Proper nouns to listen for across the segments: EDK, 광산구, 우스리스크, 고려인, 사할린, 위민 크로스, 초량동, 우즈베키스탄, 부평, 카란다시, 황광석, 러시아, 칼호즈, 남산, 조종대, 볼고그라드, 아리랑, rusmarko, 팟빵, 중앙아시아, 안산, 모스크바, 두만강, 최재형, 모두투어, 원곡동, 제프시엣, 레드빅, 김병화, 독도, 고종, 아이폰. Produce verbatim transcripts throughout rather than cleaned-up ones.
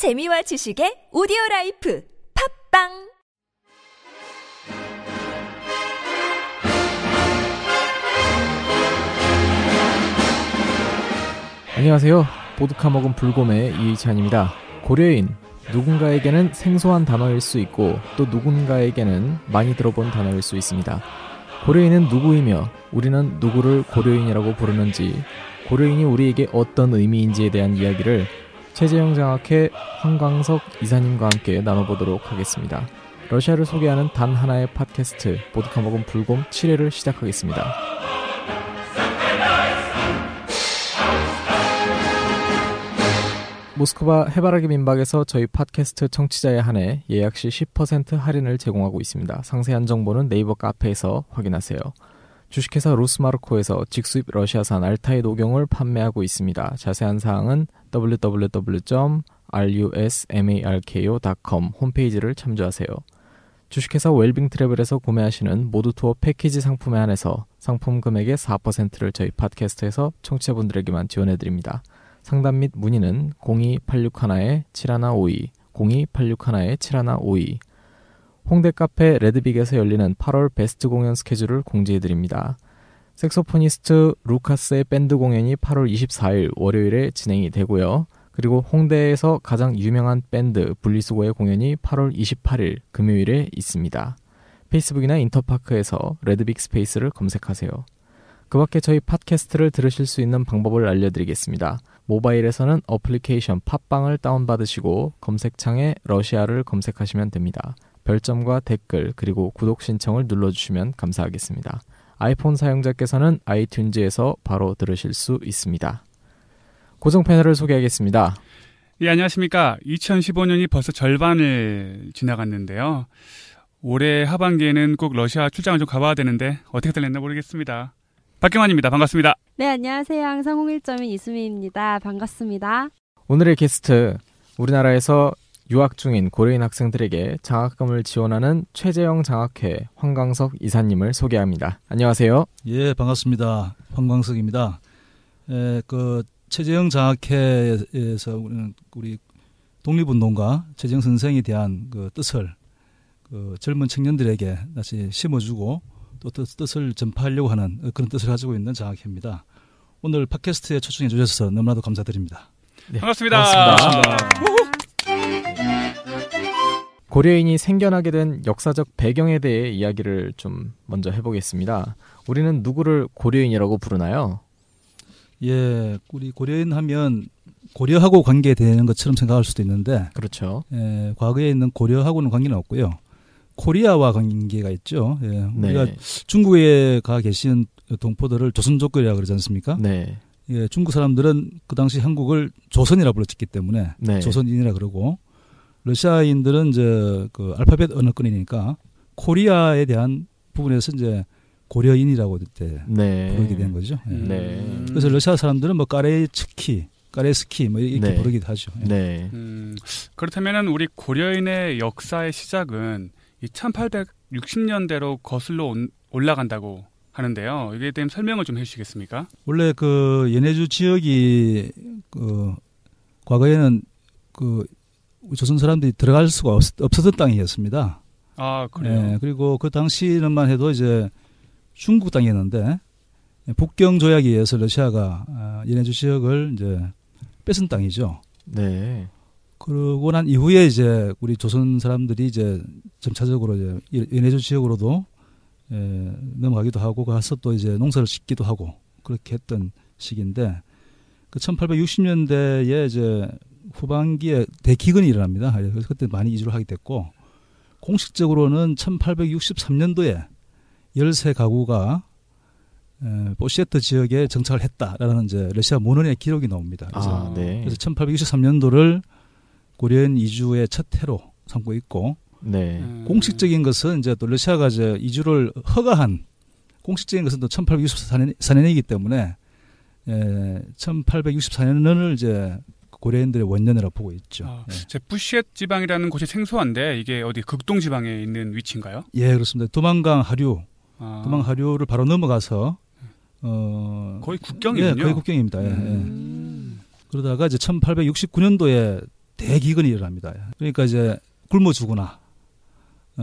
재미와 지식의 오디오라이프 팟빵 안녕하세요. 보드카 먹은 불곰의 이희찬입니다. 고려인, 누군가에게는 생소한 단어일 수 있고 또 누군가에게는 많이 들어본 단어일 수 있습니다. 고려인은 누구이며 우리는 누구를 고려인이라고 부르는지, 고려인이 우리에게 어떤 의미인지에 대한 이야기를 최재형 장학회 황광석 이사님과 함께 나눠보도록 하겠습니다. 러시아를 소개하는 단 하나의 팟캐스트 보드카 먹은 불곰 칠 회를 시작하겠습니다. 모스크바 해바라기 민박에서 저희 팟캐스트 청취자에 한해 예약 시 십 퍼센트 할인을 제공하고 있습니다. 상세한 정보는 네이버 카페에서 확인하세요. 주식회사 rusmarko에서 직수입 러시아산 알타이 녹용을 판매하고 있습니다. 자세한 사항은 더블유 더블유 더블유 점 rusmarko 점 컴 홈페이지를 참조하세요. 주식회사 웰빙 트래블에서 구매하시는 모두투어 패키지 상품에 한해서 상품 금액의 사 퍼센트를 저희 팟캐스트에서 청취자분들에게만 지원해드립니다. 상담 및 문의는 공이 팔육일 칠일오이, 공이 팔육일 칠일오이. 홍대 카페 레드빅에서 열리는 팔월 베스트 공연 스케줄을 공지해드립니다. 색소포니스트 루카스의 밴드 공연이 팔월 이십사일 월요일에 진행이 되고요. 그리고 홍대에서 가장 유명한 밴드 분리수거의 공연이 팔월 이십팔일 금요일에 있습니다. 페이스북이나 인터파크에서 레드빅 스페이스를 검색하세요. 그 밖에 저희 팟캐스트를 들으실 수 있는 방법을 알려드리겠습니다. 모바일에서는 어플리케이션 팟빵을 다운받으시고 검색창에 러시아를 검색하시면 됩니다. 별점과 댓글 그리고 구독 신청을 눌러주시면 감사하겠습니다. 아이폰 사용자께서는 아이튠즈에서 바로 들으실 수 있습니다. 고정 패널을 소개하겠습니다. 예, 안녕하십니까. 이천십오년이 벌써 절반을 지나갔는데요. 올해 하반기에는 꼭 러시아 출장을 좀 가봐야 되는데 어떻게 될랬나 모르겠습니다. 박경환입니다. 반갑습니다. 네, 안녕하세요. 항상 홍일점인 이수미입니다. 반갑습니다. 오늘의 게스트, 우리나라에서 유학 중인 고려인 학생들에게 장학금을 지원하는 최재형 장학회 황광석 이사님을 소개합니다. 안녕하세요. 예, 반갑습니다. 황광석입니다. 에, 그 최재형 장학회에서 우리는 우리 독립운동가 최재형 선생에 대한 그 뜻을 그 젊은 청년들에게 다시 심어주고 또 뜻을 전파하려고 하는 그런 뜻을 가지고 있는 장학회입니다. 오늘 팟캐스트에 초청해 주셔서 너무나도 감사드립니다. 네, 반갑습니다. 반갑습니다. 반갑습니다. 고려인이 생겨나게 된 역사적 배경에 대해 이야기를 좀 먼저 해보겠습니다. 우리는 누구를 고려인이라고 부르나요? 예, 우리 고려인 하면 고려하고 관계되는 것처럼 생각할 수도 있는데, 그렇죠. 예, 과거에 있는 고려하고는 관계는 없고요. 코리아와 관계가 있죠. 예, 우리가 네. 중국에 가 계신 동포들을 조선족이라고 그러지 않습니까? 네. 예, 중국 사람들은 그 당시 한국을 조선이라 불렀기 때문에 네. 조선인이라 그러고, 러시아인들은 이제 그 알파벳 언어권이니까 코리아에 대한 부분에서 이제 고려인이라고 그때 네. 부르게 된 거죠. 예. 네. 그래서 러시아 사람들은 뭐 까레츠키, 까레스키 뭐 이렇게 네. 부르기도 하죠. 예. 네. 음, 그렇다면은 우리 고려인의 역사의 시작은 이 천팔백육십년대로 거슬러 올라간다고 하는데요. 여기에 대한 설명을 좀 해주시겠습니까? 원래 그 연해주 지역이 그 과거에는 그 조선 사람들이 들어갈 수가 없, 없었던 땅이었습니다. 아, 그래요? 예, 그리고 그 당시는만 해도 이제 중국 땅이었는데 북경 조약에 의해서 러시아가 연해주 지역을 이제 뺏은 땅이죠. 네. 그러고 난 이후에 이제 우리 조선 사람들이 이제 점차적으로 이제 연해주 지역으로도 예, 넘어가기도 하고 가서 또 이제 농사를 짓기도 하고 그렇게 했던 시기인데, 그 천팔백육십년대에 이제 후반기에 대기근이 일어납니다. 그래서 그때 많이 이주를 하게 됐고, 공식적으로는 천팔백육십삼년도에 십삼 가구가 에, 보시에트 지역에 정착을 했다라는 이제 러시아 문헌의 기록이 나옵니다. 그래서, 아, 네. 그래서 천팔백육십삼년도를 고려인 이주의 첫 해로 삼고 있고, 네. 음. 공식적인 것은 이제 또 러시아가 이제 이주를 허가한 공식적인 것은 또 천팔백육십사년이기 때문에 에, 천팔백육십사년을 이제 고려인들의 원년이라 보고 있죠. 아, 예. 제프시엣 지방이라는 곳이 생소한데 이게 어디 극동 지방에 있는 위치인가요? 예, 그렇습니다. 두만강 하류, 아. 두만강 하류를 바로 넘어가서 어, 거의 국경이군요. 예, 거의 국경입니다. 예, 음. 예. 그러다가 이제 천팔백육십구년도에 대기근이 일어납니다. 그러니까 이제 굶어 죽거나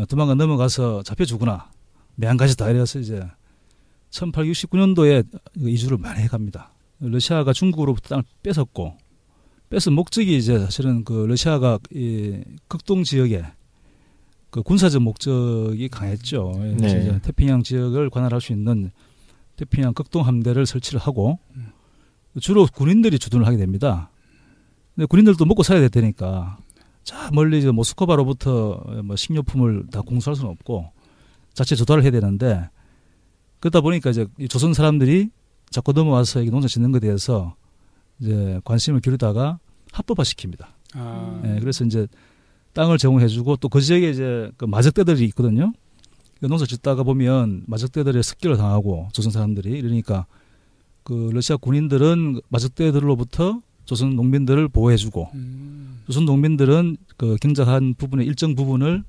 도망간 넘어가서 잡혀 죽거나 매한가지 다 이래서 이제 천팔백육십구 년도에 이주를 많이 해갑니다. 러시아가 중국으로부터 땅을 뺏었고, 뺏은 목적이 이제 사실은 그 러시아가 이 극동 지역에 그 군사적 목적이 강했죠. 네. 이제 태평양 지역을 관할할 수 있는 태평양 극동 함대를 설치를 하고 주로 군인들이 주둔을 하게 됩니다. 근데 군인들도 먹고 살아야 되니까 자 멀리 이제 모스크바로부터 뭐 식료품을 다 공수할 수는 없고 자체 조달을 해야 되는데, 그러다 보니까 이제 조선 사람들이 자꾸 넘어와서 농사 짓는 것에 대해서 이제 관심을 기울이다가 합법화시킵니다. 아. 예, 그래서 이제 땅을 제공해주고 또 그 지역에 이제 그 마적대들이 있거든요. 농사 짓다가 보면 마적대들의 습격을 당하고 조선 사람들이 이러니까 그 러시아 군인들은 마적대들로부터 조선 농민들을 보호해주고 음. 조선 농민들은 그 경작한 부분의 일정 부분을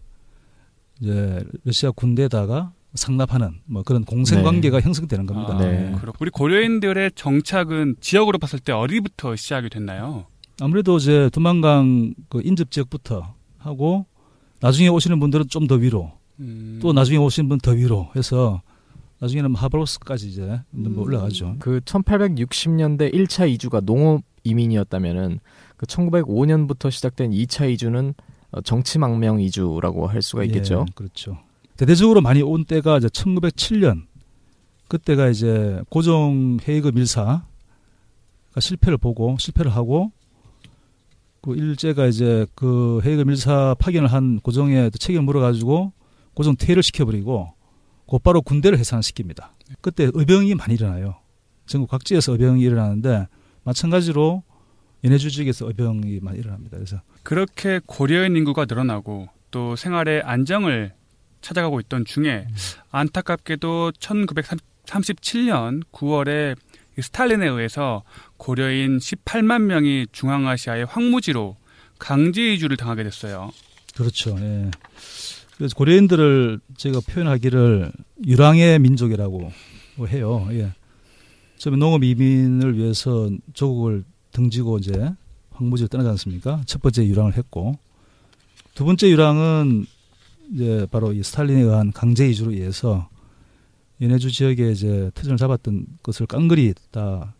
이제 러시아 군대에다가 상납하는 뭐 그런 공생관계가 네. 형성되는 겁니다. 아, 네. 우리 고려인들의 정착은 지역으로 봤을 때 어디부터 시작이 됐나요? 아무래도 이제 두만강 그 인접 지역부터 하고 나중에 오시는 분들은 좀 더 위로 음. 또 나중에 오시는 분 더 위로 해서 나중에는 하바로스까지 이제 음. 뭐 올라가죠. 그 천팔백육십 년대 일 차 이주가 농업 이민이었다면은 그 천구백오 년부터 시작된 이 차 이주는 정치망명 이주라고 할 수가 있겠죠. 예, 그렇죠. 대대적으로 많이 온 때가 이제 천구백칠 년. 그때가 이제 고종 해이급 일사가 실패를 보고 실패를 하고 그 일제가 이제 그 해이급 일사 파견을 한 고종의 책임을 물어가지고 고종 퇴위를 시켜버리고 곧바로 군대를 해산시킵니다. 그때 의병이 많이 일어나요. 전국 각지에서 의병이 일어나는데 마찬가지로 연해주 지역에서 의병이 많이 일어납니다. 그래서 그렇게 고려인 인구가 늘어나고 또 생활의 안정을 찾아가고 있던 중에 안타깝게도 천구백삼십칠 년 구월에 스탈린에 의해서 고려인 십팔만 명이 중앙아시아의 황무지로 강제 이주를 당하게 됐어요. 그렇죠. 예. 그래서 고려인들을 제가 표현하기를 유랑의 민족이라고 해요. 예. 처음에 농업 이민을 위해서 조국을 등지고 이제 황무지를 떠나지 않습니까? 첫 번째 유랑을 했고, 두 번째 유랑은 이제 바로 이 스탈린에 의한 강제 이주로 인해서 연해주 지역에 이제 터전을 잡았던 것을 깡그리 다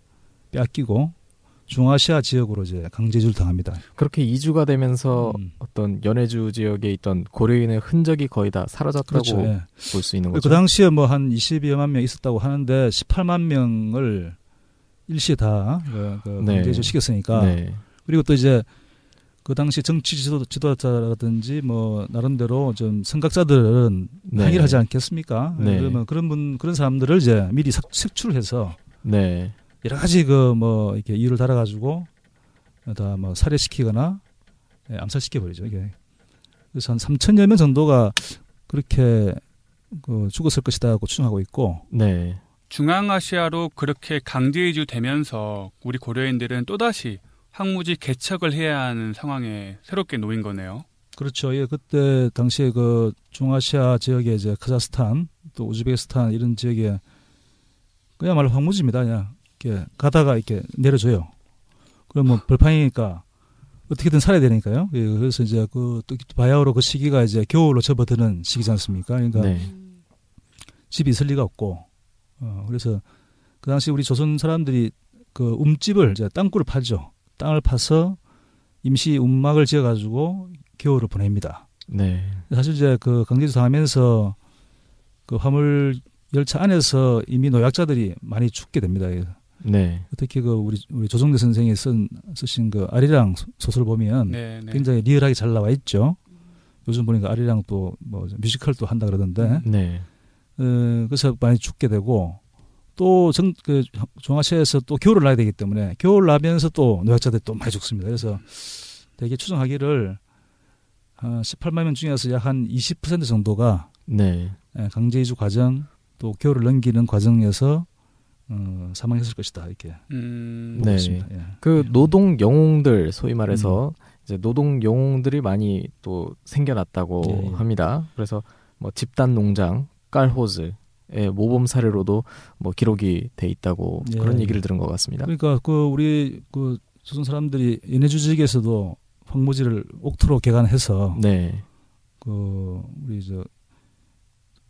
빼앗기고 중아시아 지역으로 이제 강제 이주를 당합니다. 그렇게 이주가 되면서 음. 어떤 연해주 지역에 있던 고려인의 흔적이 거의 다 사라졌다고 그렇죠, 예. 볼 수 있는 거죠. 그 당시에 뭐 한 이십여만 명 있었다고 하는데 십팔만 명을 일시에 다 그, 그 네. 강제 이주 시켰으니까 네. 그리고 또 이제 그 당시 정치 지도, 지도자라든지 뭐 나름대로 좀 생각자들은 네. 항의를 하지 않겠습니까? 네. 그러면 그런 분 그런 사람들을 이제 미리 삭, 색출해서 네. 여러 가지 그 뭐 이렇게 이유를 달아가지고 다 뭐 살해시키거나 예, 암살시켜 버리죠. 이게 그래서 한 삼천여 명 정도가 그렇게 그 죽었을 것이다고 추정하고 있고. 네. 중앙아시아로 그렇게 강제 이주되면서 우리 고려인들은 또 다시 황무지 개척을 해야 하는 상황에 새롭게 놓인 거네요. 그렇죠. 예, 그때 당시에 그 중아시아 지역에 이제 카자흐스탄, 또 우즈베키스탄 이런 지역에 그야말로 황무지입니다. 그냥 이렇게 가다가 이렇게 내려줘요. 그럼 뭐 벌판이니까 어떻게든 살아야 되니까요. 예, 그래서 이제 그 또 바야흐로 그 시기가 이제 겨울로 접어드는 시기지 않습니까? 그러니까 네. 집이 있을 리가 없고, 어, 그래서 그 당시 우리 조선 사람들이 그 움집을 이제 땅굴을 파죠. 땅을 파서 임시 움막을 지어가지고 겨울을 보냅니다. 네. 사실 이제 그 강제이주 당하면서 그 화물 열차 안에서 이미 노약자들이 많이 죽게 됩니다. 네. 특히 그 우리 우리 조종대 선생이 쓴 쓰신 그 아리랑 소설 보면 네, 네. 굉장히 리얼하게 잘 나와 있죠. 요즘 보니까 아리랑 또 뭐 뮤지컬도 한다 그러던데. 네. 어, 그래서 많이 죽게 되고. 또 정, 그 중아시아에서 또 겨울을 나야 되기 때문에 겨울 나면서 또 노약자들이 또 많이 죽습니다. 그래서 되게 추정하기를 한 십팔만 명 중에서 약 한 이십 퍼센트 정도가 네. 강제 이주 과정 또 겨울을 넘기는 과정에서 어, 사망했을 것이다 이렇게 음, 보고 네. 있습니다. 예. 그 노동 영웅들 소위 말해서 음. 이제 노동 영웅들이 많이 또 생겨났다고 예, 예. 합니다. 그래서 뭐 집단 농장, 칼호즈 예, 모범 사례로도 뭐 기록이 돼 있다고 예. 그런 얘기를 들은 것 같습니다. 그러니까 그 우리 그 조선 사람들이 연해주 지역에서도 황무지를 옥토로 개간해서 네. 그 우리 저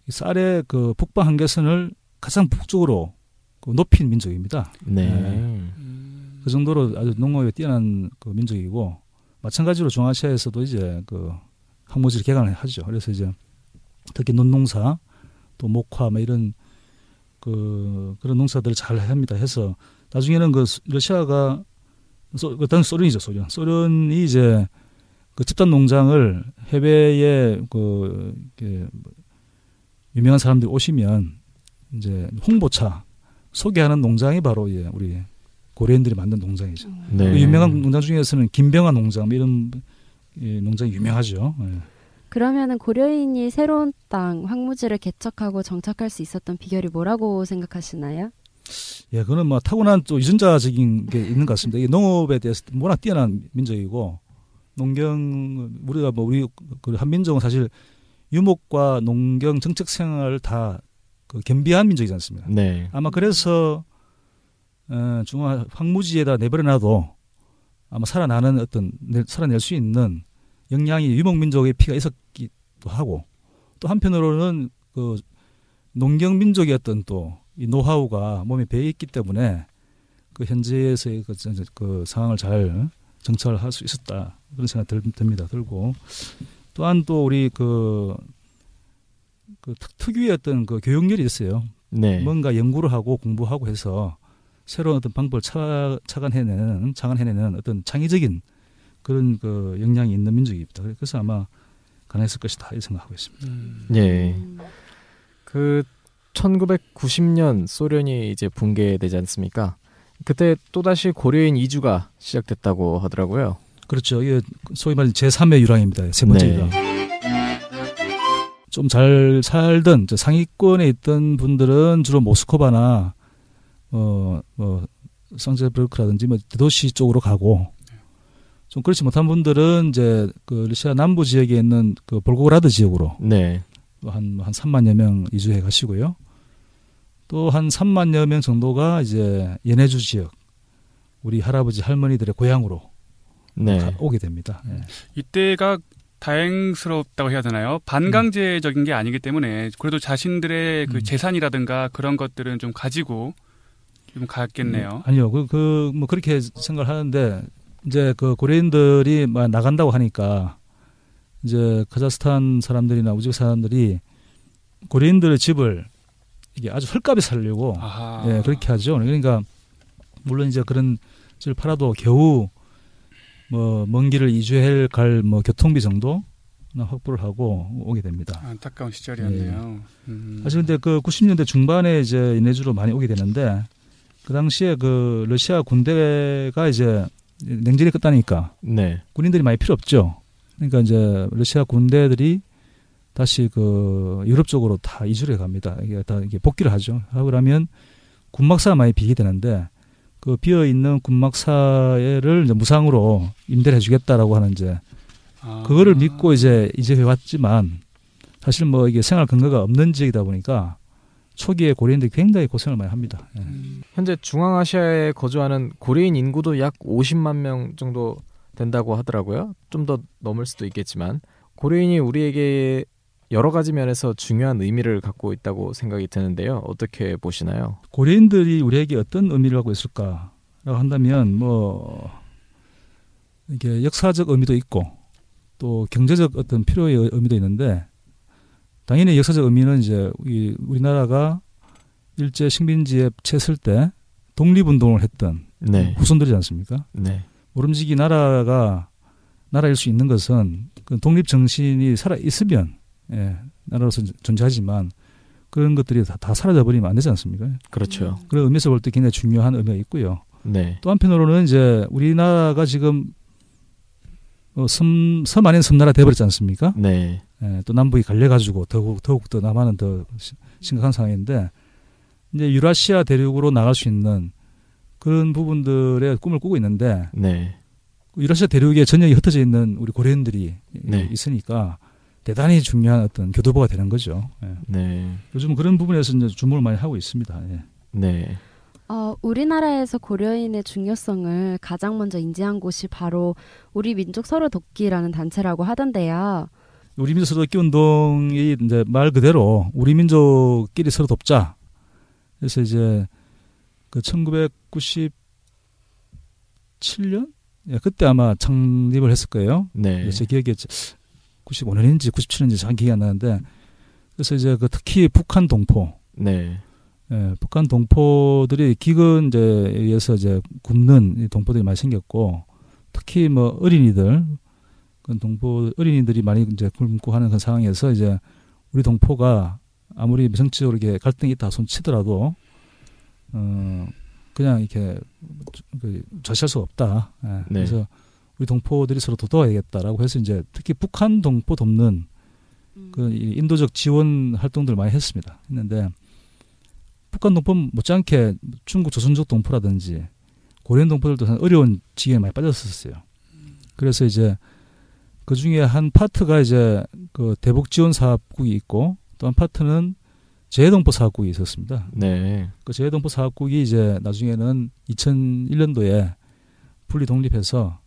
이 쌀의 그 북방 한계선을 가장 북쪽으로 그 높인 민족입니다. 네. 네. 그 정도로 아주 농업에 뛰어난 그 민족이고 마찬가지로 중앙아시아에서도 이제 그 황무지를 개간을 하죠. 그래서 이제 특히 논농사 또 목화 뭐 이런 그 그런 농사들을 잘 합니다. 해서 나중에는 그 러시아가 소, 그다음 소련이죠, 소련. 소련이 이제 그 집단 농장을 해외에 그 유명한 사람들이 오시면 이제 홍보차 소개하는 농장이 바로 예, 우리 고려인들이 만든 농장이죠. 네. 그 유명한 농장 중에서는 김병화 농장 이런 예, 농장이 유명하죠. 예. 그러면은 고려인이 새로운 땅 황무지를 개척하고 정착할 수 있었던 비결이 뭐라고 생각하시나요? 예, 그거는 뭐 타고난 또 유전자적인 게 있는 것 같습니다. 이 농업에 대해서 워낙 뛰어난 민족이고 농경 우리가 뭐 우리 그 한민족은 사실 유목과 농경 정책 생활을 다 그 겸비한 민족이지 않습니까? 네. 아마 그래서 어, 중앙 황무지에다 내버려놔도 아마 살아나는 어떤 살아낼 수 있는 역량이 유목 민족의 피가 있었기도 하고 또 한편으로는 그 농경 민족의 어떤 또 이 노하우가 몸에 배어 있기 때문에 그 현지에서의 그, 그 상황을 잘 정찰을 할 수 있었다 그런 생각이 듭니다. 들고 또한 또 우리 그, 그 특유의 어떤 그 교육열이 있어요. 네. 뭔가 연구를 하고 공부하고 해서 새로운 어떤 방법을 차, 차관해내는 창안해내는 어떤 창의적인 그런 그 역량이 있는 민족입니다. 그래서 아마 가능했을 것이다 이 생각하고 있습니다. 음. 네. 그 천구백구십 년 소련이 이제 붕괴되지 않습니까? 그때 또다시 고려인 이주가 시작됐다고 하더라고요. 그렇죠. 이게 소위 말하는 제삼의 유랑입니다. 세 번째 네. 유랑. 좀 잘 살던 상위권에 있던 분들은 주로 모스크바나 어, 뭐 상트페테르부르크라든지 뭐 대도시 쪽으로 가고 좀 그렇지 못한 분들은 이제 그 러시아 남부 지역에 있는 그 볼고그라드 지역으로 네. 한, 한 삼만여 명 이주해 가시고요. 또 한 삼만여 명 정도가 이제 연해주 지역, 우리 할아버지 할머니들의 고향으로 네. 가, 오게 됩니다. 네. 이때가 다행스럽다고 해야 되나요? 반강제적인 게 아니기 때문에 그래도 자신들의 그 재산이라든가 그런 것들은 좀 가지고 좀 갔겠네요. 음, 아니요, 그, 그, 뭐 그렇게 생각을 하는데 이제 그 고려인들이 막 나간다고 하니까 이제 카자흐스탄 사람들이나 우즈베키스탄 사람들이 고려인들의 집을 이게 아주 헐값에 살려고 예, 그렇게 하죠. 그러니까 물론 이제 그런 집을 팔아도 겨우 뭐 먼 길을 이주해 갈 뭐 교통비 정도 확보를 하고 오게 됩니다. 안타까운 시절이었네요. 예. 음. 사실 근데 그 구십 년대 중반에 이제 연해주로 많이 오게 되는데 그 당시에 그 러시아 군대가 이제 냉전이 끝나니까 네. 군인들이 많이 필요 없죠. 그러니까 이제 러시아 군대들이 다시 그 유럽 쪽으로 다 이주를 해 갑니다. 이게 다 이게 복귀를 하죠. 하고 그러면 군막사가 많이 비게 되는데 그 비어 있는 군막사를 이제 무상으로 임대를 해주겠다라고 하는 이제 아. 그거를 믿고 이제 이주해 왔지만 사실 뭐 이게 생활 근거가 없는 지역이다 보니까 초기에 고려인들이 굉장히 고생을 많이 합니다. 예. 현재 중앙아시아에 거주하는 고려인 인구도 약 오십만 명 정도 된다고 하더라고요. 좀 더 넘을 수도 있겠지만 고려인이 우리에게 여러 가지 면에서 중요한 의미를 갖고 있다고 생각이 드는데요. 어떻게 보시나요? 고려인들이 우리에게 어떤 의미를 갖고 있을까라고 한다면 뭐 이게 역사적 의미도 있고 또 경제적 어떤 필요의 의미도 있는데 당연히 역사적 의미는 이제 우리나라가 일제 식민지에 채했을 때 독립운동을 했던 네. 후손들이지 않습니까? 네. 모름지기 나라가 나라일 수 있는 것은 그 독립 정신이 살아 있으면 예, 나라로서 존재하지만 그런 것들이 다, 다 사라져 버리면 안 되지 않습니까? 그렇죠. 그런 의미에서 볼 때 굉장히 중요한 의미가 있고요. 네. 또 한편으로는 이제 우리나라가 지금 어, 섬, 섬 아닌 섬나라 돼버렸지 않습니까? 네. 예, 또 남북이 갈려가지고 더욱 더욱 더 남한은 더 심각한 상황인데 이제 유라시아 대륙으로 나갈 수 있는 그런 부분들의 꿈을 꾸고 있는데 네. 유라시아 대륙에 전역이 흩어져 있는 우리 고려인들이 네. 있으니까 대단히 중요한 어떤 교두보가 되는 거죠. 예. 네. 요즘 그런 부분에서 이제 주목을 많이 하고 있습니다. 예. 네. 어, 우리나라에서 고려인의 중요성을 가장 먼저 인지한 곳이 바로 우리 민족 서로 돕기라는 단체라고 하던데요. 우리 민족 서로 돕기 운동이 이제 말 그대로 우리 민족끼리 서로 돕자. 그래서 이제 그 천구백구십칠 년? 예, 그때 아마 창립을 했을 거예요. 네. 제 기억에 구십오 년인지 구십칠 년인지 잘 기억이 안 나는데, 그래서 이제 그 특히 북한 동포. 네. 예, 북한 동포들이 기근에 의해서 이제 굶는 동포들이 많이 생겼고, 특히 뭐 어린이들, 그 동포, 어린이들이 많이 이제 굶고 하는 그 상황에서 이제 우리 동포가 아무리 정치적으로 이렇게 갈등이 있다 손치더라도, 어, 그냥 이렇게 좌시할 수가 없다. 예, 네. 그래서 우리 동포들이 서로 도와야겠다라고 해서 이제 특히 북한 동포 돕는 그 인도적 지원 활동들을 많이 했습니다. 했는데, 북한 동포 못지않게 중국 조선족 동포라든지 고려인 동포들도 어려운 지경에 많이 빠졌었어요. 그래서 이제 그 중에 한 파트가 이제 그 대북 지원 사업국이 있고, 또 한 파트는 재외동포 사업국이 있었습니다. 네. 그 재외동포 사업국이 이제 나중에는 이천일 년도에 분리 독립해서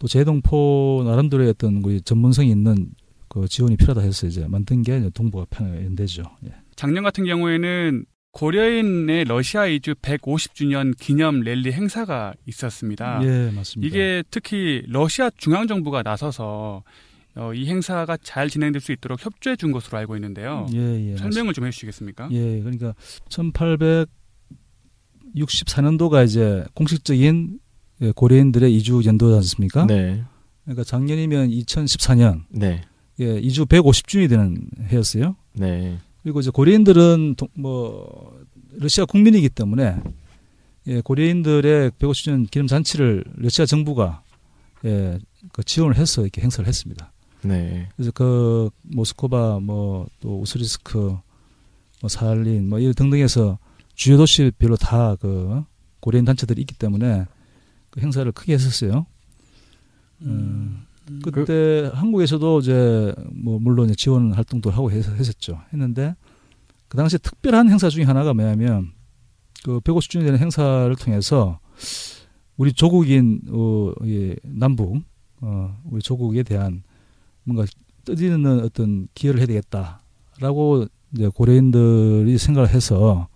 또 재외동포 나름대로의 어떤 그 전문성이 있는 그 지원이 필요하다 해서 이제 만든 게 동북아 연대죠. 예. 작년 같은 경우에는 고려인의 러시아 이주 백오십 주년 기념 랠리 행사가 있었습니다. 예, 맞습니다. 이게 특히 러시아 중앙정부가 나서서 어, 이 행사가 잘 진행될 수 있도록 협조해 준 것으로 알고 있는데요. 예, 예, 설명을 맞습니다. 좀 해주시겠습니까? 예, 그러니까 천팔백육십사 년도가 이제 공식적인 고려인들의 이주 연도지 않습니까? 네. 그러니까 작년이면 이천십사 년. 네. 예, 이주 백오십 주년이 되는 해였어요. 네. 그리고 이제 고려인들은 동, 뭐 러시아 국민이기 때문에 예, 고려인들의 백오십 주년 기념 잔치를 러시아 정부가 예, 그 지원을 해서 이렇게 행사를 했습니다. 네. 그래서 그 모스크바 뭐 또 우스리스크 뭐 사할린 뭐 이런 등등에서 주요 도시별로 다 그 고려인 단체들이 있기 때문에 그 행사를 크게 했었어요. 음. 음. 그때 그... 한국에서도 이제 뭐 물론 이제 지원 활동도 하고 해서 했었죠. 했는데 그 당시 특별한 행사 중에 하나가 뭐냐면 그 백오십 주년 되는 행사를 통해서 우리 조국인 어, 예, 남북 어, 우리 조국에 대한 뭔가 떠드는 어떤 기여를 해야 되겠다라고 이제 고려인들이 생각을 해서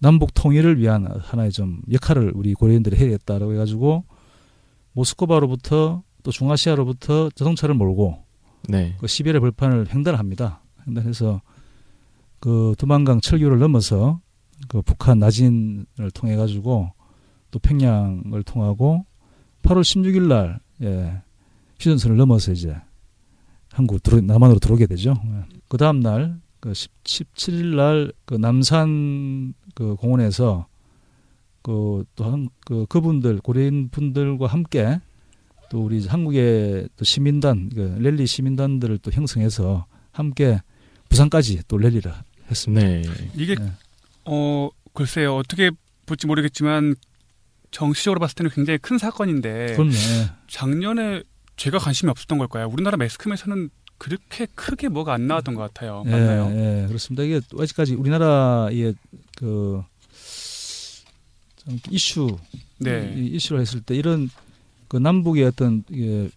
남북 통일을 위한 하나의 좀 역할을 우리 고려인들이 해야겠다라고 해가지고 모스크바로부터 또 중앙아시아로부터 자동차를 몰고 네. 그 시베리아 벌판을 횡단을 합니다. 횡단해서 그 두만강 철교를 넘어서 그 북한 나진을 통해 가지고 또 평양을 통하고 팔월 십육일 날 예, 휴전선을 넘어서 이제 한국 들어, 남한으로 들어오게 되죠. 예. 그 다음 날 그 십칠일 날 그 남산 그 공원에서 그 또 한 그 그분들 고려인 분들과 함께 또 우리 한국의 또 시민단, 그 랠리 시민단들을 또 형성해서 함께 부산까지 또 랠리를 했습니다. 네. 이게, 네. 어, 글쎄요. 어떻게 볼지 모르겠지만 정치적으로 봤을 때는 굉장히 큰 사건인데. 그럼요. 작년에 제가 관심이 없었던 걸까요? 우리나라 매스컴에서는 그렇게 크게 뭐가 안 나왔던 것 같아요. 맞나요? 예, 예, 그렇습니다. 이게 아직까지 우리나라의 그 이슈, 네. 이슈를 했을 때 이런 그 남북의 어떤 예,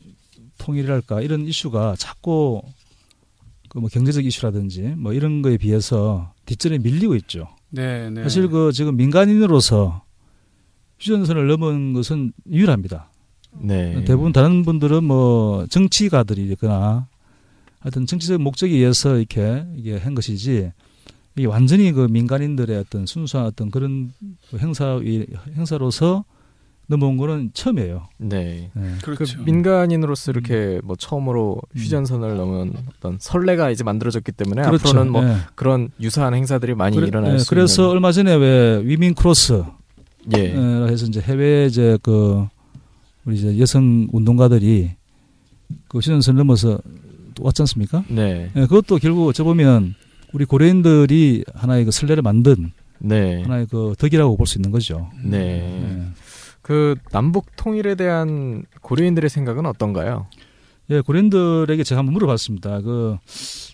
통일이랄까 이런 이슈가 자꾸 그 뭐 경제적 이슈라든지 뭐 이런 거에 비해서 뒷전에 밀리고 있죠. 네, 네. 사실 그 지금 민간인으로서 휴전선을 넘은 것은 유일합니다. 네. 대부분 다른 분들은 뭐 정치가들이거나 하여튼 정치적 목적에 의해서 이렇게 이게 한 것이지 이게 완전히 그 민간인들의 어떤 순수한 어떤 그런 행사 행사로서 넘어온 거는 처음이에요. 네, 네. 그렇죠. 그 민간인으로서 이렇게 뭐 처음으로 휴전선을 음. 넘은 어떤 선례가 이제 만들어졌기 때문에 그렇죠. 앞으로는 뭐 네. 그런 유사한 행사들이 많이 그래, 일어날 네. 수 그래서 있는. 얼마 전에 왜 위민 크로스 예. 해서 이제 해외 이제 그 우리 이제 여성 운동가들이 그 휴전선 넘어서 왔지 않습니까? 네. 네. 그것도 결국 어찌 보면 우리 고려인들이 하나의 그 선례를 만든 네. 하나의 그 덕이라고 볼 수 있는 거죠. 네. 네. 그 남북 통일에 대한 고려인들의 생각은 어떤가요? 예, 고려인들에게 제가 한번 물어봤습니다. 그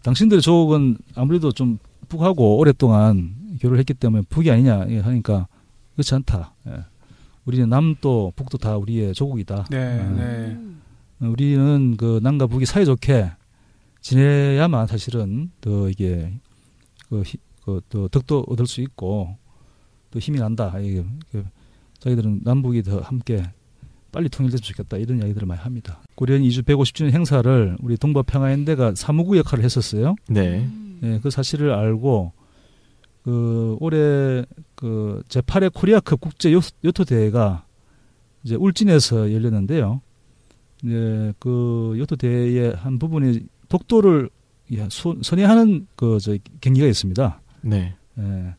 당신들의 조국은 아무래도 좀 북하고 오랫동안 교류를 했기 때문에 북이 아니냐 하니까 그렇지 않다. 예. 우리는 남도 북도 다 우리의 조국이다. 네, 예. 네. 우리는 그 남과 북이 사이좋게 지내야만 사실은 더 이게 그, 그, 더 덕도 얻을 수 있고 또 힘이 난다. 이게, 이게 자기들은 남북이 더 함께 빨리 통일됐으면 좋겠다. 이런 이야기들을 많이 합니다. 고려인 이주 백오십 주년 행사를 우리 동북아평화연대가 사무국 역할을 했었어요. 네. 네, 그 사실을 알고 그 올해 그 제팔 회 코리아컵 국제 요토 대회가 이제 울진에서 열렸는데요. 이제 그 요토 대회의 한 부분이 독도를 선회하는 그 저 경기가 있습니다. 네. 네.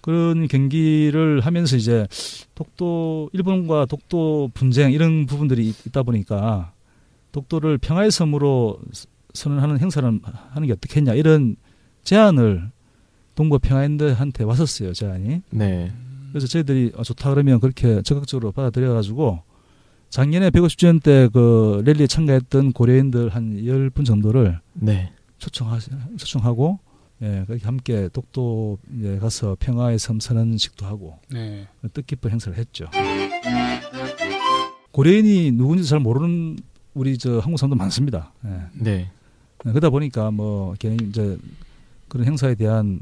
그런 경기를 하면서 이제 독도, 일본과 독도 분쟁 이런 부분들이 있다 보니까 독도를 평화의 섬으로 선언하는 행사를 하는 게 어떻겠냐 이런 제안을 동북아평화연대한테 왔었어요, 제안이. 네. 그래서 저희들이 좋다 그러면 그렇게 적극적으로 받아들여가지고 작년에 백오십 주년 때 그 랠리에 참가했던 고려인들 한 십 분 정도를 네. 초청하, 초청하고 예, 그렇게 함께 독도에 가서 평화의 섬 선언식도 하고 네. 뜻깊은 행사를 했죠. 고려인이 누군지 잘 모르는 우리 저 한국 사람도 많습니다. 예. 네. 예, 그러다 보니까 뭐 괜히 이제 그런 행사에 대한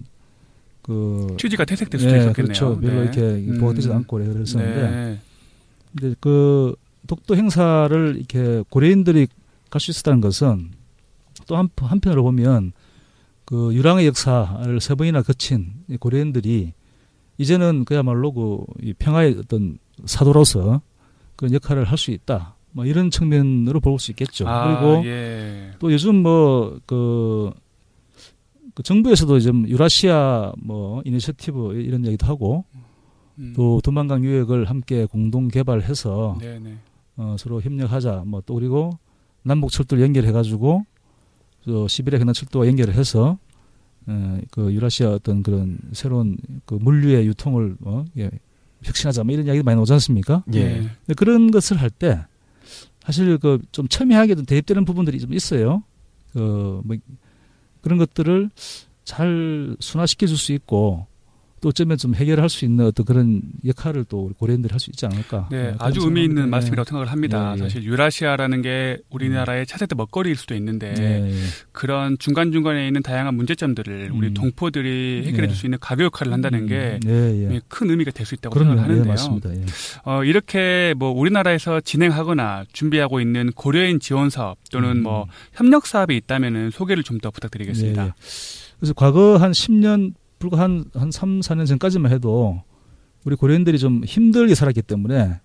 그 취지가 퇴색될 수도 예, 있었겠네요. 그렇죠. 별로 네. 이렇게 음. 보호되지도 않고 그랬었는데 네. 근데 그 독도 행사를 이렇게 고려인들이 갈 수 있었다는 것은 또 한, 한편으로 보면. 그 유랑의 역사를 세 번이나 거친 고려인들이 이제는 그야말로 그 평화의 어떤 사도로서 그런 역할을 할 수 있다. 뭐 이런 측면으로 볼 수 있겠죠. 아, 그리고 예. 또 요즘 뭐 그 그 정부에서도 이제 유라시아 뭐 이니셔티브 이런 얘기도 하고 음. 또 두만강 유역을 함께 공동 개발해서 네네. 어, 서로 협력하자. 뭐 또 그리고 남북 철도를 연결해가지고. 또 시베리아 현안 철도와 연결을 해서 에, 그 유라시아 어떤 그런 새로운 그 물류의 유통을 어, 예, 혁신하자 뭐 이런 이야기도 많이 나오지 않습니까? 예. 근데 그런 것을 할 때 사실 그 좀 첨예하게 좀 대입되는 부분들이 좀 있어요. 그 뭐 그런 것들을 잘 순화시켜 줄 수 있고. 또 어쩌면 좀 해결할 수 있는 어떤 그런 역할을 또 고려인들이 할 수 있지 않을까. 네, 아주 의미 있는 네. 말씀이라고 생각을 합니다. 네, 네. 사실 유라시아라는 게 우리나라의 차세대 먹거리일 수도 있는데 네, 네. 그런 중간중간에 있는 다양한 문제점들을 음. 우리 동포들이 해결해 줄 수 있는 가교 역할을 한다는 게 큰 네, 네. 의미가 될 수 있다고 그럼요, 생각을 하는데요. 네, 맞습니다. 예. 어, 이렇게 뭐 우리나라에서 진행하거나 준비하고 있는 고려인 지원 사업 또는 음. 뭐 협력 사업이 있다면 소개를 좀 더 부탁드리겠습니다. 네, 네. 그래서 과거 한 십 년 불과 한, 한 삼, 사 년 전까지만 해도 우리 고려인들이 좀 힘들게 살았기 때문에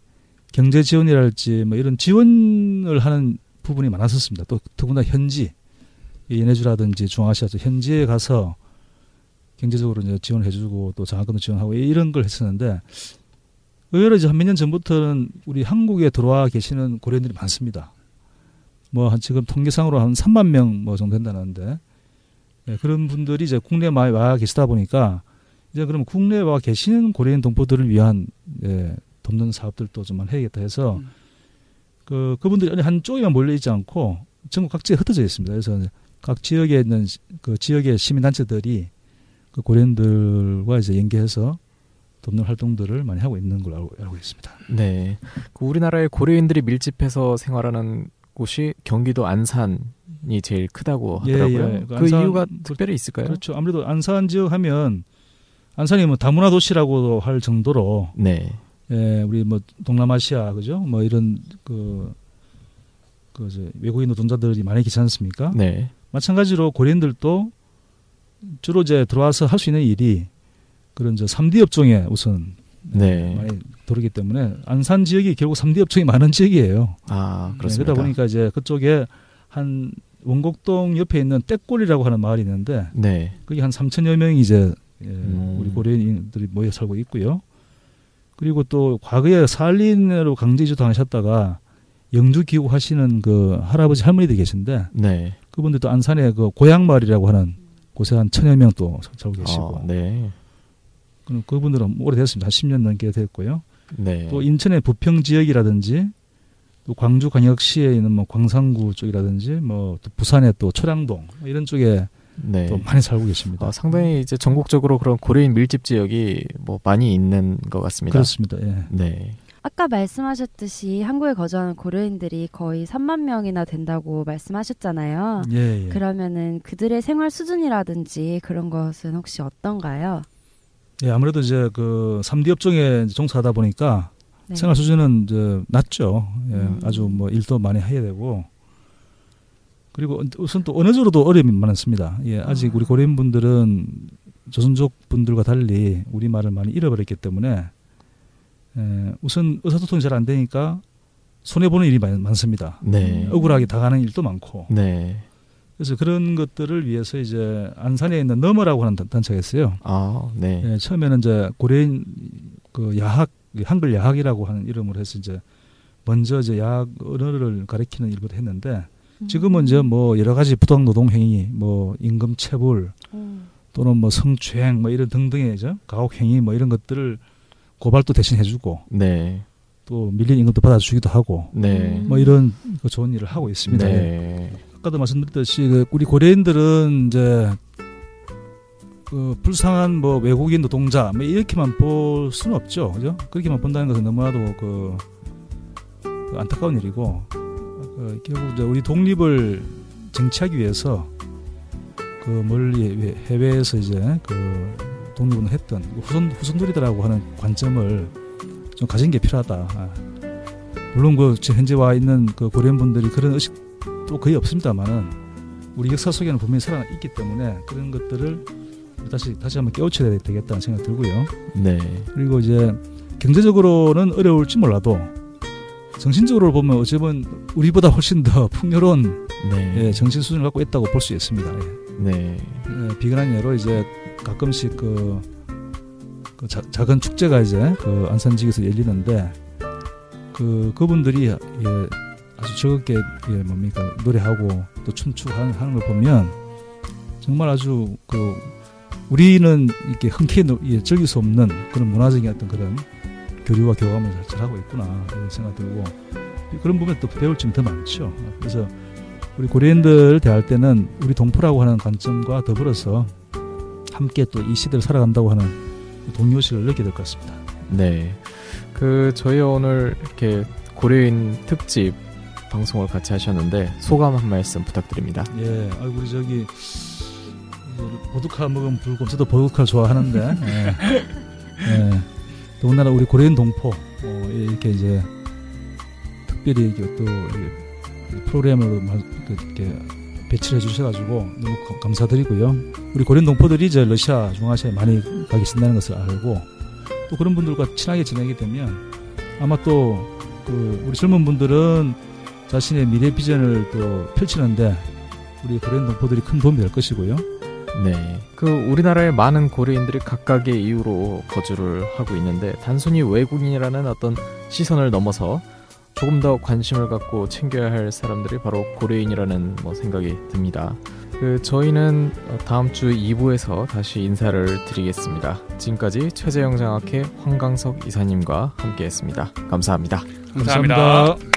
경제 지원이랄지 뭐 이런 지원을 하는 부분이 많았었습니다. 또 더구나 현지, 연해주라든지 중앙아시아 현지에 가서 경제적으로 이제 지원해주고 또 장학금도 지원하고 이런 걸 했었는데 의외로 이제 한 몇 년 전부터는 우리 한국에 들어와 계시는 고려인들이 많습니다. 뭐 한 지금 통계상으로 한 삼만 명 뭐 정도 된다는데 예, 그런 분들이 이제 국내에 와 계시다 보니까 이제 그럼 국내에 와 계시는 고려인 동포들을 위한 예, 돕는 사업들도 좀 해야겠다 해서 음. 그 그분들이 한 쪽에만 몰려 있지 않고 전국 각지에 흩어져 있습니다. 그래서 각 지역에 있는 그 지역의 시민단체들이 그 고려인들과 이제 연계해서 돕는 활동들을 많이 하고 있는 걸로 알고, 알고 있습니다. 네, 그 우리나라의 고려인들이 밀집해서 생활하는 곳이 경기도 안산. 이 제일 크다고 하더라고요. 예, 예. 그 안산, 이유가 특별히 있을까요? 그렇죠. 아무래도 안산 지역 하면 안산이 뭐 다문화 도시라고도 할 정도로 네. 예, 우리 뭐 동남아시아 그죠? 뭐 이런 그, 그 이제 외국인 노동자들이 많이 계시지 않습니까? 네. 마찬가지로 고려인들도 주로 이제 들어와서 할 수 있는 일이 그런 저 삼 디 업종에 우선 네. 많이 들어오기 때문에 안산 지역이 결국 삼 디 업종이 많은 지역이에요. 아, 그렇습니다. 예, 그러다 보니까 이제 그쪽에 한 원곡동 옆에 있는 떼꼴이라고 하는 마을이 있는데 네. 거기 한 삼천여 명이 이제 예, 음. 우리 고려인들이 모여 살고 있고요. 그리고 또 과거에 사할린으로 강제 이주 당하셨다가 영주 귀국하시는 그 할아버지 할머니들이 계신데 네. 그분들도 안산의 그 고향 마을이라고 하는 곳에 한 천여 명 또 살고 계시고. 아, 네. 그럼 그분들은 오래됐습니다. 한 십 년 넘게 됐고요. 네. 또 인천의 부평 지역이라든지. 또 광주 광역시에 있는 뭐 광산구 쪽이라든지 뭐 또 부산의 또 초량동 이런 쪽에 네. 또 많이 살고 계십니다. 어, 상당히 이제 전국적으로 그런 고려인 밀집 지역이 뭐 많이 있는 것 같습니다. 그렇습니다. 예. 네. 아까 말씀하셨듯이 한국에 거주하는 고려인들이 거의 삼만 명이나 된다고 말씀하셨잖아요. 예, 예. 그러면은 그들의 생활 수준이라든지 그런 것은 혹시 어떤가요? 예, 아무래도 이제 그 쓰리디 업종에 종사하다 보니까 네. 생활 수준은 이제 낮죠. 예, 음. 아주 뭐 일도 많이 해야 되고. 그리고 우선 또 언어적으로도 어려움이 많습니다. 예, 아직 아. 우리 고려인 분들은 조선족 분들과 달리 우리말을 많이 잃어버렸기 때문에 예, 우선 의사소통이 잘 안 되니까 손해보는 일이 많, 많습니다. 네. 억울하게 당하는 일도 많고. 네. 그래서 그런 것들을 위해서 이제 안산에 있는 너머라고 하는 단체가 있어요. 아, 네. 예, 처음에는 이제 고려인 그 야학, 한글 야학이라고 하는 이름으로 해서 이제 먼저 이제 야학 언어를 가르치는 일부터 했는데 지금은 이제 뭐 여러 가지 부당노동행위, 뭐 임금체불 음. 또는 뭐 성추행 뭐 이런 등등의 이제 가혹행위 뭐 이런 것들을 고발도 대신 해주고, 네. 또 밀린 임금도 받아주기도 하고, 네. 뭐 이런 좋은 일을 하고 있습니다. 네. 아까도 말씀드렸듯이 우리 고려인들은 이제 그 불쌍한 뭐 외국인 노동자 뭐 이렇게만 볼 수는 없죠, 그죠? 그렇게만 본다는 것은 너무나도 그 안타까운 일이고 그 결국 이제 우리 독립을 쟁취하기 위해서 그 멀리 해외에서 이제 그 독립운동을 했던 후손, 후손들이라고 하는 관점을 좀 가진 게 필요하다. 물론 그 현재 와 있는 그 고려인분들이 그런 의식도 거의 없습니다만은 우리 역사 속에는 분명히 살아있기 때문에 그런 것들을 다시 다시 한번 깨우쳐야 되겠다는 생각이 들고요. 네. 그리고 이제 경제적으로는 어려울지 몰라도 정신적으로 보면 어쩌면 우리보다 훨씬 더 풍요로운 네. 예, 정신 수준을 갖고 있다고 볼 수 있습니다. 예. 네. 예, 비근한 예로 이제 가끔씩 그, 그 자, 작은 축제가 이제 그 안산 지역에서 열리는데 그 그분들이 예, 아주 즐겁게 예, 뭡니까 노래하고 또 춤추고 하는, 하는 걸 보면 정말 아주 그 우리는 이렇게 흔쾌히 예, 즐길 수 없는 그런 문화적인 어떤 그런 교류와 교감을 잘, 잘 하고 있구나 이런 생각 들고 그런 부분에 또 배울 점이 더 많죠. 그래서 우리 고려인들을 대할 때는 우리 동포라고 하는 관점과 더불어서 함께 또 이 시대를 살아간다고 하는 동료식을 느끼게 될 것 같습니다. 네, 그 저희 오늘 이렇게 고려인 특집 방송을 같이 하셨는데 소감 한 말씀 부탁드립니다. 예, 아 우리 저기 보드카 먹은 불곰 저도 보드카를 좋아하는데, 예, 예, 더군다나 우리 고려인 동포 어, 이렇게 이제 특별히 이렇게 또 프로그램으로 이렇게 배치를 해주셔가지고 너무 감사드리고요. 우리 고려인 동포들이 이제 러시아, 중앙아시아에 많이 가 계신다는 것을 알고 또 그런 분들과 친하게 지내게 되면 아마 또 그 우리 젊은 분들은 자신의 미래 비전을 또 펼치는데 우리 고려인 동포들이 큰 도움이 될 것이고요. 네, 그 우리나라의 많은 고려인들이 각각의 이유로 거주를 하고 있는데 단순히 외국인이라는 어떤 시선을 넘어서 조금 더 관심을 갖고 챙겨야 할 사람들이 바로 고려인이라는 뭐 생각이 듭니다. 그 저희는 다음 주 이 부에서 다시 인사를 드리겠습니다. 지금까지 최재형 장학회 황광석 이사님과 함께했습니다. 감사합니다. 감사합니다. 감사합니다.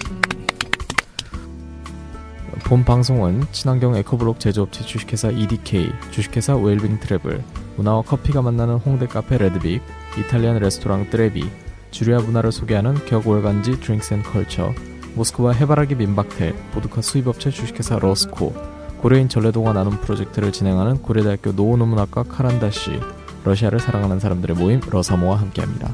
본 방송은 친환경 에코블록 제조업체 주식회사 이디케이, 주식회사 웰빙 트래블, 문화와 커피가 만나는 홍대 카페 레드빅, 이탈리안 레스토랑 트레비, 주류야 문화를 소개하는 격월간지 드링스 앤 컬처, 모스크바 해바라기 민박텔, 보드카 수입업체 주식회사 러스코, 고려인 전래동화 나눔 프로젝트를 진행하는 고려대학교 노원어문학과 카란다시, 러시아를 사랑하는 사람들의 모임 러사모와 함께합니다.